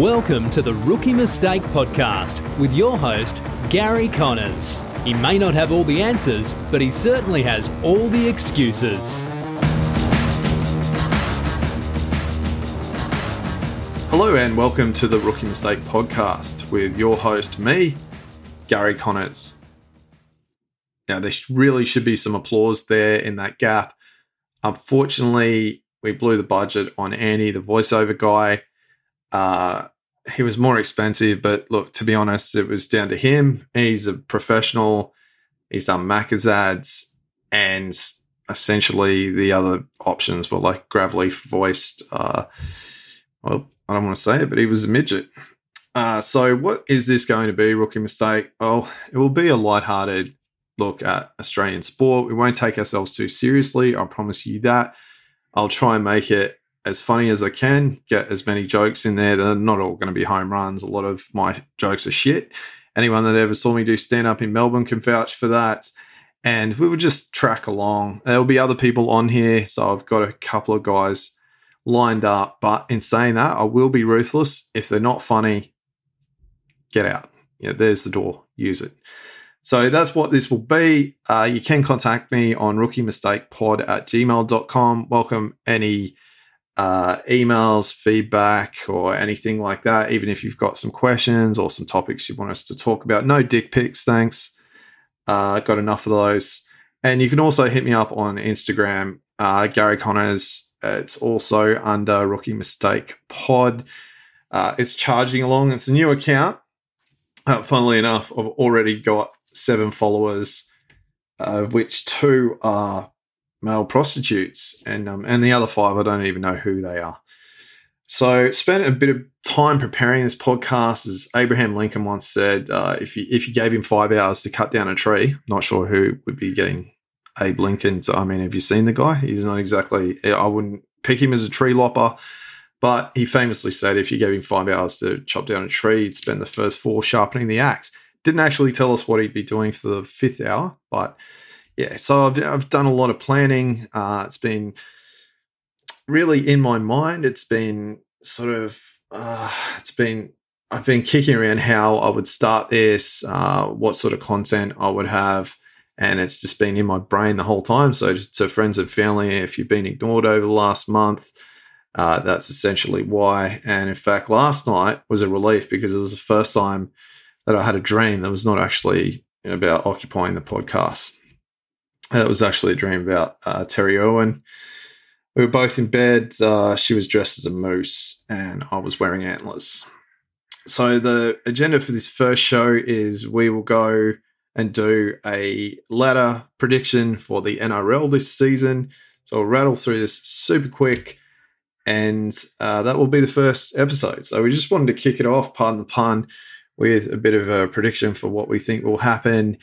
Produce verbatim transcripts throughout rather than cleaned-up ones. Welcome to the Rookie Mistake Podcast with your host, Gary Connors. He may not have all the answers, but he certainly has all the excuses. Hello and welcome to the Rookie Mistake Podcast with your host, me, Gary Connors. Now, there really should be some applause there in that gap. Unfortunately, we blew the budget on Andy, the voiceover guy. Uh, he was more expensive, but look, to be honest, it was down to him. He's a professional. He's done Macca's ads, and essentially the other options were like gravelly voiced. Uh, well, I don't want to say it, but he was a midget. Uh, so what is this going to be, Rookie Mistake? Well, it will be a lighthearted look at Australian sport. We won't take ourselves too seriously. I promise you that. I'll try and make it as funny as I can, get as many jokes in there. They're not all going to be home runs. A lot of my jokes are shit. Anyone that ever saw me do stand-up in Melbourne can vouch for that. And we would just track along. There'll be other people on here, so I've got a couple of guys lined up. But in saying that, I will be ruthless. If they're not funny, get out. Yeah, there's the door. Use it. So that's what this will be. Uh, you can contact me on rookie mistake pod at gmail dot com. Welcome any uh, emails, feedback, or anything like that, even if you've got some questions or some topics you want us to talk about. No dick pics, thanks. Uh, got enough of those. And you can also hit me up on Instagram, uh, Gary Connors. It's also under Rookie Mistake Pod. Uh, it's charging along. It's a new account. Uh, funnily enough, I've already got seven followers, uh, of which two are male prostitutes, and um, and the other five, I don't even know who they are. So spent a bit of time preparing this podcast. As Abraham Lincoln once said, uh, if you if you gave him five hours to cut down a tree, not sure who would be getting Abe Lincoln. I mean, have you seen the guy? He's not exactly, I wouldn't pick him as a tree lopper. But he famously said if you gave him five hours to chop down a tree, he'd spend the first four sharpening the axe. Didn't actually tell us what he'd be doing for the fifth hour, but yeah. So I've I've done a lot of planning. Uh, it's been really in my mind. It's been sort of uh, it's been I've been kicking around how I would start this, uh, what sort of content I would have, and it's just been in my brain the whole time. So to friends and family, if you've been ignored over the last month, uh, that's essentially why. And in fact, last night was a relief because it was the first time that I had a dream that was not actually about occupying the podcast. It was actually a dream about uh, Terri Irwin. We were both in bed. Uh, she was dressed as a moose and I was wearing antlers. So the agenda for this first show is we will go and do a ladder prediction for the N R L this season. So I'll rattle through this super quick, and uh, that will be the first episode. So we just wanted to kick it off, pardon the pun, with a bit of a prediction for what we think will happen.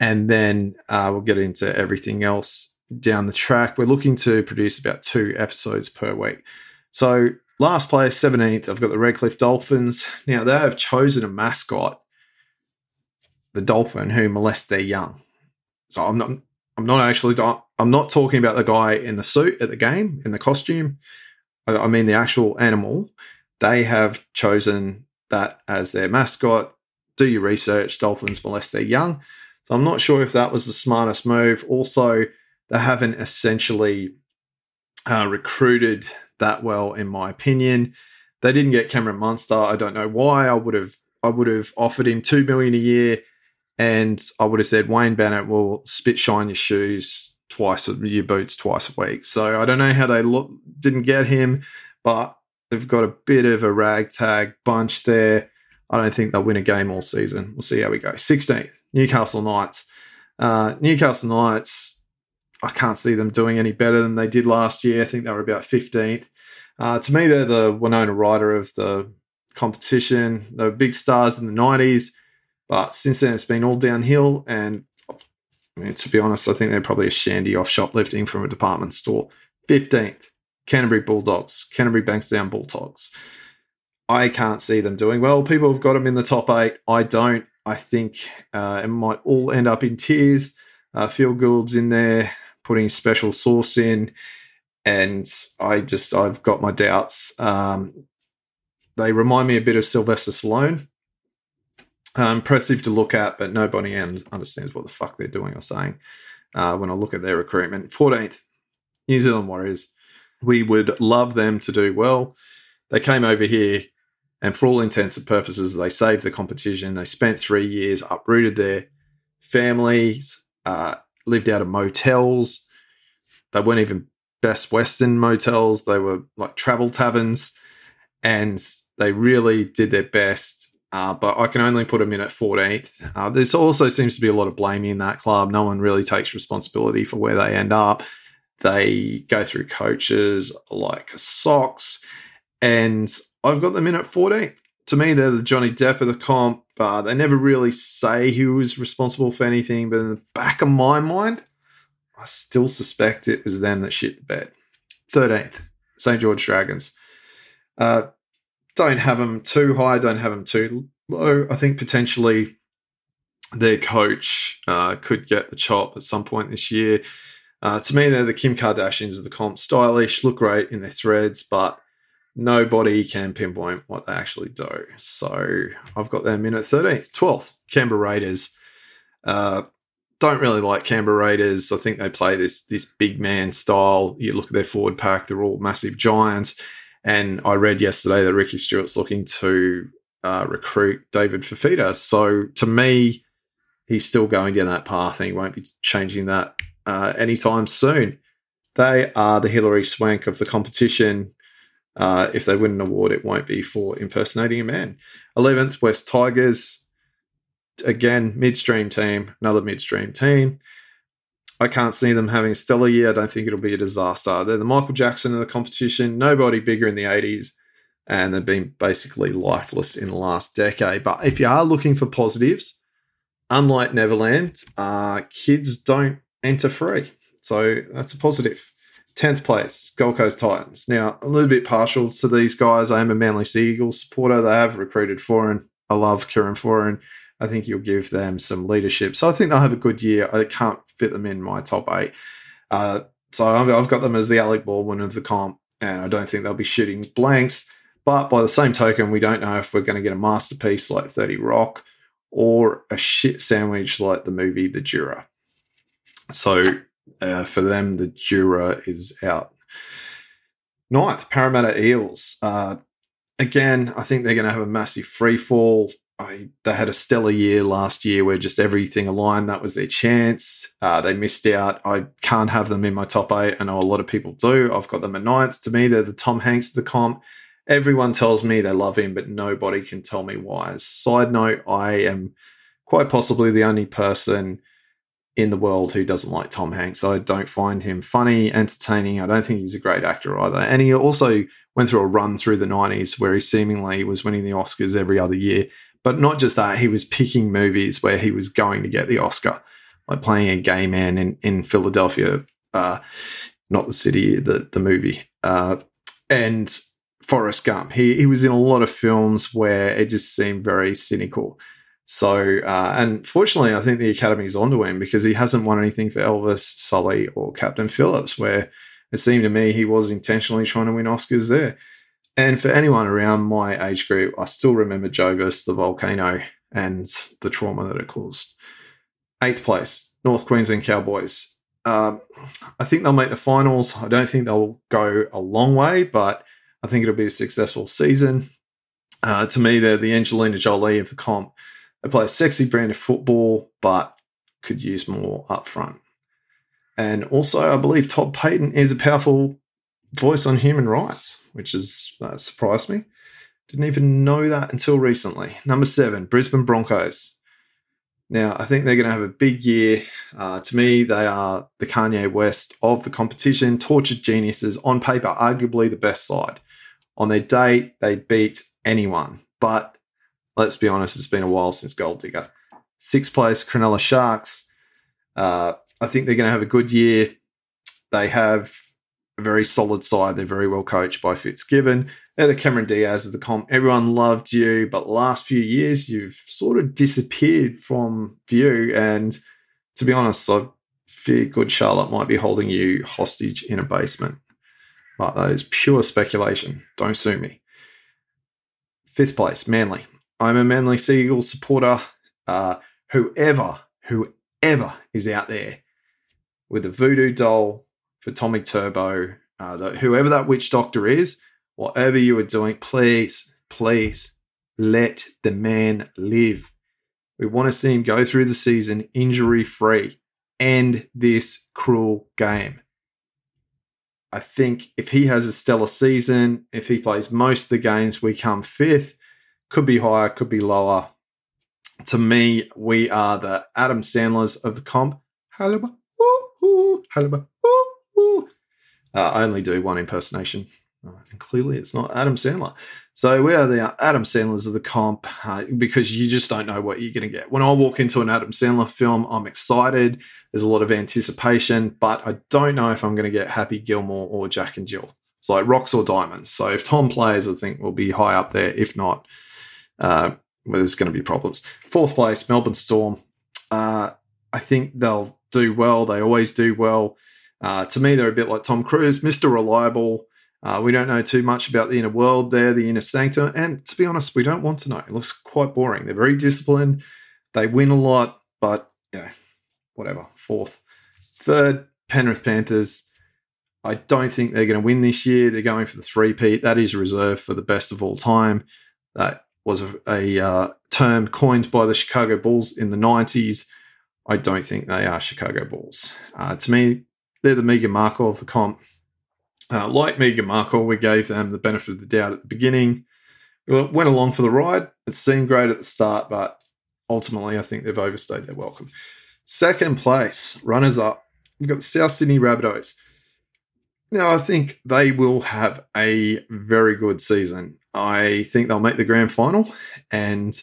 And then uh, we'll get into everything else down the track. We're looking to produce about two episodes per week. So last place, seventeenth, I've got the Redcliffe Dolphins. Now, they have chosen a mascot, the dolphin, who molests their young. So I'm not I'm not actually – I'm not talking about the guy in the suit at the game, in the costume. I, I mean the actual animal. They have chosen – that as their mascot. Do your research. Dolphins molest their young. So I'm not sure if that was the smartest move. Also, they haven't essentially uh, recruited that well, in my opinion. They didn't get Cameron Munster. I don't know why. I would have I would have offered him two million a year, and I would have said Wayne Bennett will spit shine your shoes twice, your boots twice a week. So I don't know how they look, didn't get him, but they've got a bit of a ragtag bunch there. I don't think they'll win a game all season. We'll see how we go. sixteenth, Newcastle Knights. Uh, Newcastle Knights, I can't see them doing any better than they did last year. I think they were about fifteenth. Uh, to me, they're the Wynona Ryder of the competition. They were big stars in the nineties, but since then it's been all downhill. And I mean, to be honest, I think they're probably a shandy off shoplifting from a department store. fifteenth. Canterbury Bulldogs, Canterbury Bankstown Bulldogs. I can't see them doing well. People have got them in the top eight. I don't. I think uh, it might all end up in tears. Uh, Field Gould's in there, putting special sauce in, and I just I've got my doubts. Um, They remind me a bit of Sylvester Stallone. Uh, impressive to look at, but nobody understands what the fuck they're doing or saying uh, when I look at their recruitment. fourteenth, New Zealand Warriors. We would love them to do well. They came over here and for all intents and purposes, they saved the competition. They spent three years, uprooted their families, uh, lived out of motels. They weren't even Best Western motels. They were like travel taverns, and they really did their best. Uh, but I can only put them in at fourteenth. Uh, there also seems to be a lot of blame in that club. No one really takes responsibility for where they end up. They go through coaches like socks, and I've got them in at fourteenth. To me, they're the Johnny Depp of the comp. Uh, they never really say who was responsible for anything, but in the back of my mind, I still suspect it was them that shit the bed. thirteenth, St George Dragons. Uh, don't have them too high, don't have them too low. I think potentially their coach uh, could get the chop at some point this year. Uh, to me, they're the Kim Kardashians of the comp. Stylish, look great in their threads, but nobody can pinpoint what they actually do. So I've got them in at thirteenth. twelfth, Canberra Raiders. Uh, don't really like Canberra Raiders. I think they play this this big man style. You look at their forward pack, they're all massive giants. And I read yesterday that Ricky Stewart's looking to uh, recruit David Fifita. So to me, he's still going down that path and he won't be changing that uh, anytime soon. They are the Hillary Swank of the competition. Uh, if they win an award, it won't be for impersonating a man. eleventh, West Tigers. Again, midstream team, another midstream team. I can't see them having a stellar year. I don't think it'll be a disaster. They're the Michael Jackson of the competition, nobody bigger in the eighties, and they've been basically lifeless in the last decade. But if you are looking for positives, unlike Neverland, uh, kids don't enter free. So that's a positive. tenth place, Gold Coast Titans. Now, a little bit partial to these guys. I am a Manly Sea Eagles supporter. They have recruited Foran. I love Kieran Foran. I think you'll give them some leadership. So I think they'll have a good year. I can't fit them in my top eight. Uh, so I've got them as the Alec Baldwin of the comp, and I don't think they'll be shooting blanks. But by the same token, we don't know if we're going to get a masterpiece like thirty Rock or a shit sandwich like the movie The Juror. So uh, for them, The Juror is out. Ninth, Parramatta Eels. Uh, again, I think they're going to have a massive free fall. I, they had a stellar year last year where just everything aligned. That was their chance. Uh, they missed out. I can't have them in my top eight. I know a lot of people do. I've got them at ninth. To me, they're the Tom Hanks of the comp. Everyone tells me they love him, but nobody can tell me why. Side note, I am quite possibly the only person in the world who doesn't like Tom Hanks. I don't find him funny, entertaining. I don't think he's a great actor either. And he also went through a run through the nineties where he seemingly was winning the Oscars every other year. But not just that, he was picking movies where he was going to get the Oscar, like playing a gay man in, in Philadelphia, uh, not the city, the, the movie. Uh, and Forrest Gump, he, he was in a lot of films where it just seemed very cynical. So, uh, and fortunately, I think the Academy's onto him because he hasn't won anything for Elvis, Sully, or Captain Phillips, where it seemed to me he was intentionally trying to win Oscars there. And for anyone around my age group, I still remember Joe versus the Volcano and the trauma that it caused. Eighth place, North Queensland Cowboys. Um, I think they'll make the finals. I don't think they'll go a long way, but I think it'll be a successful season. Uh, to me, they're the Angelina Jolie of the comp. They play a sexy brand of football, but could use more up front. And also, I believe Todd Payton is a powerful voice on human rights, which has uh, surprised me. Didn't even know that until recently. Number seven, Brisbane Broncos. Now, I think they're going to have a big year. Uh, to me, they are the Kanye West of the competition, tortured geniuses, on paper, arguably the best side. On their day, they beat anyone. But let's be honest, it's been a while since Gold Digger. Sixth place, Cronulla Sharks. Uh, I think they're going to have a good year. They have a very solid side. They're very well coached by Fitzgibbon. They're the Cameron Diaz of the comp. Everyone loved you, but last few years you've sort of disappeared from view. And to be honest, I fear Good Charlotte might be holding you hostage in a basement. But that is pure speculation. Don't sue me. Fifth place, Manly. I'm a Manly Sea Eagles supporter. Uh, whoever, whoever is out there with a voodoo doll for Tommy Turbo, uh, the, whoever that witch doctor is, whatever you are doing, please, please let the man live. We want to see him go through the season injury-free. End this cruel game. I think if he has a stellar season, if he plays most of the games, we come fifth. Could be higher, could be lower. To me, we are the Adam Sandlers of the comp. Halibut, ooh, ooh, halibut, ooh, ooh. Uh, I only do one impersonation, uh, and clearly it's not Adam Sandler. So we are the Adam Sandlers of the comp uh, because you just don't know what you're going to get. When I walk into an Adam Sandler film, I'm excited. There's a lot of anticipation, but I don't know if I'm going to get Happy Gilmore or Jack and Jill. It's like rocks or diamonds. So if Tom plays, I think we'll be high up there. If not, uh, well, there's going to be problems. Fourth place, Melbourne Storm. Uh, I think they'll do well. They always do well. Uh, to me, they're a bit like Tom Cruise, Mister Reliable. Uh, we don't know too much about the inner world there, the inner sanctum. And to be honest, we don't want to know. It looks quite boring. They're very disciplined. They win a lot, but, you know, whatever. Fourth. Third, Penrith Panthers. I don't think they're going to win this year. They're going for the three-peat. That is reserved for the best of all time. That was a, a uh, term coined by the Chicago Bulls in the nineties. I don't think they are Chicago Bulls. Uh, to me, they're the Megan Marco of the comp. Uh, like Megan Marco, we gave them the benefit of the doubt at the beginning. We went along for the ride. It seemed great at the start, but ultimately I think they've overstayed their welcome. Second place, runners up. We've got the South Sydney Rabbitohs. Now, I think they will have a very good season. I think they'll make the grand final, and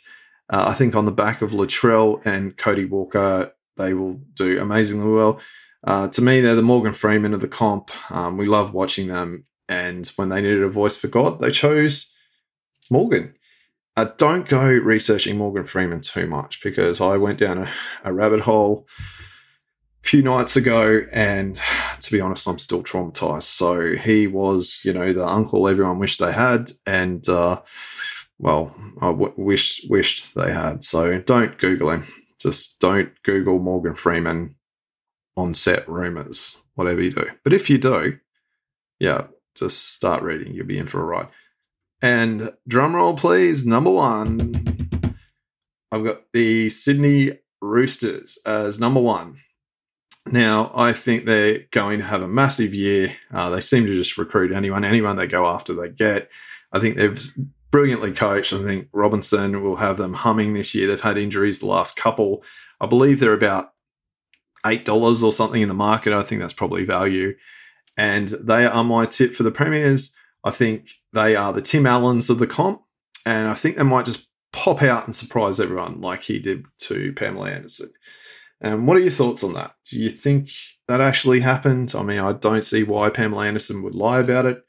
uh, I think on the back of Latrell and Cody Walker, they will do amazingly well. Uh, to me, they're the Morgan Freeman of the comp. Um, we love watching them. And when they needed a voice for God, they chose Morgan. Uh, don't go researching Morgan Freeman too much because I went down a, a rabbit hole a few nights ago. And to be honest, I'm still traumatized. So he was, you know, the uncle everyone wished they had. And, uh, well, I w- wish, wished they had. So don't Google him. Just don't Google Morgan Freeman on-set rumours, whatever you do. But if you do, yeah, just start reading. You'll be in for a ride. And drum roll, please, number one, I've got the Sydney Roosters as number one. Now, I think they're going to have a massive year. Uh, they seem to just recruit anyone, anyone they go after they get. I think they've brilliantly coached. I think Robinson will have them humming this year. They've had injuries the last couple. I believe they're about eight dollars or something in the market. I think that's probably value. And they are my tip for the Premiers. I think they are the Tim Allens of the comp. And I think they might just pop out and surprise everyone like he did to Pamela Anderson. And what are your thoughts on that? Do you think that actually happened? I mean, I don't see why Pamela Anderson would lie about it.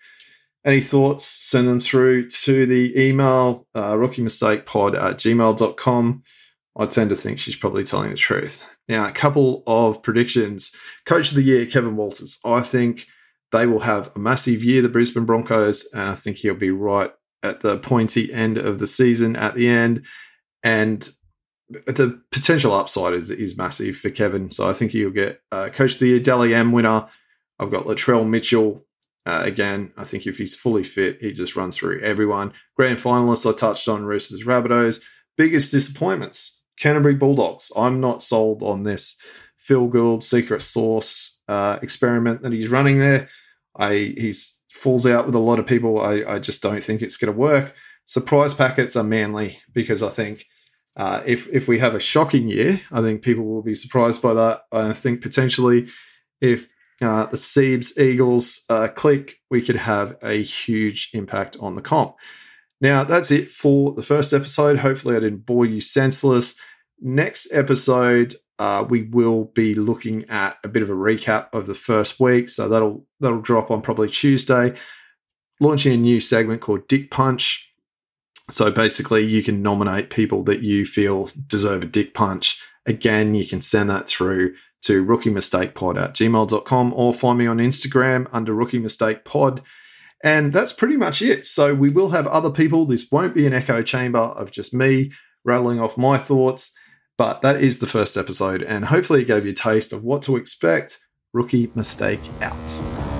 Any thoughts, send them through to the email, uh, rocky mistake pod at gmail dot com. I tend to think she's probably telling the truth. Now, a couple of predictions. Coach of the year, Kevin Walters. I think they will have a massive year, the Brisbane Broncos, and I think he'll be right at the pointy end of the season at the end. And the potential upside is, is massive for Kevin. So I think he'll get uh, Coach of the Year, Dally M winner. I've got Latrell Mitchell. Uh, again, I think if he's fully fit, he just runs through everyone. Grand finalists, I touched on Roosters, Rabbitohs. Biggest disappointments. Canterbury Bulldogs. I'm not sold on this Phil Gould secret sauce uh, experiment that he's running there. I he falls out with a lot of people. I, I just don't think it's going to work. Surprise packets are Manly because I think uh, if if we have a shocking year, I think people will be surprised by that. I think potentially if uh, the Seabs Eagles uh, click, we could have a huge impact on the comp. Now, that's it for the first episode. Hopefully, I didn't bore you senseless. Next episode, uh, we will be looking at a bit of a recap of the first week. So that'll that'll drop on probably Tuesday. Launching a new segment called Dick Punch. So basically, you can nominate people that you feel deserve a dick punch. Again, you can send that through to rookie mistake pod at gmail dot com or find me on Instagram under rookie mistake pod. And that's pretty much it. So we will have other people. This won't be an echo chamber of just me rattling off my thoughts. But that is the first episode, and hopefully it gave you a taste of what to expect. Rookie mistake out.